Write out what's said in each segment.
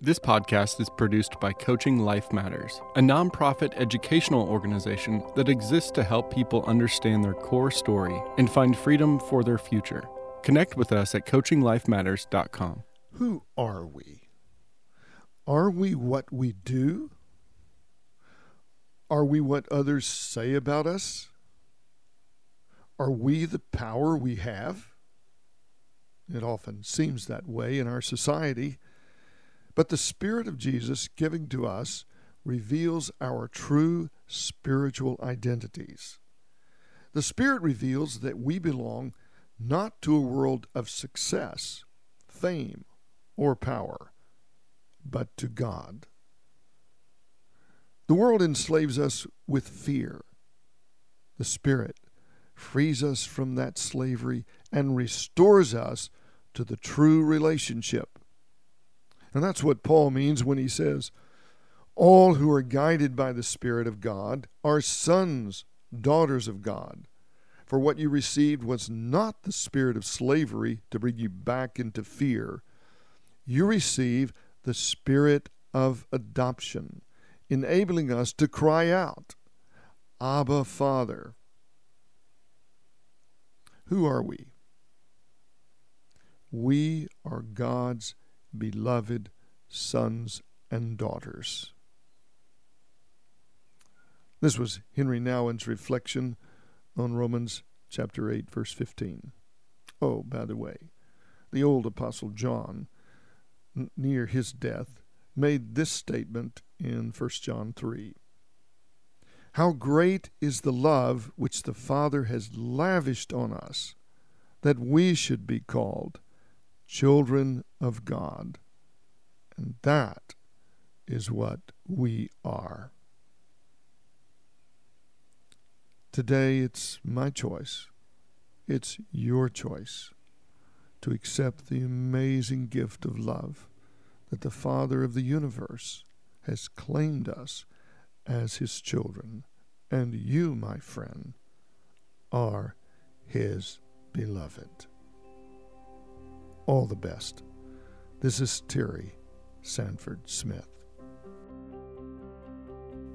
This podcast is produced by Coaching Life Matters, a nonprofit educational organization that exists to help people understand their core story and find freedom for their future. Connect with us at coachinglifematters.com. Who are we? Are we what we do? Are we what others say about us? Are we the power we have? It often seems that way in our society. But the Spirit of Jesus giving to us reveals our true spiritual identities. The Spirit reveals that we belong not to a world of success, fame, or power, but to God. The world enslaves us with fear. The Spirit frees us from that slavery and restores us to the true relationship. And that's what Paul means when he says, all who are guided by the Spirit of God are sons, daughters of God. For what you received was not the spirit of slavery to bring you back into fear. You receive the Spirit of adoption, enabling us to cry out, Abba, Father. Who are we? We are God's beloved sons and daughters. This was Henry Nouwen's reflection on Romans chapter 8, verse 15. Oh, by the way, the old Apostle John, near his death, made this statement in 1 John 3. How great is the love which the Father has lavished on us, that we should be called children of God. And that is what we are. Today, it's my choice. It's your choice to accept the amazing gift of love that the Father of the universe has claimed us as His children. And you, my friend, are His beloved. All the best. This is Terry Sanford Smith.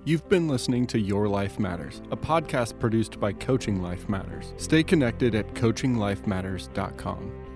You've been listening to Your Life Matters, a podcast produced by Coaching Life Matters. Stay connected at coachinglifematters.com.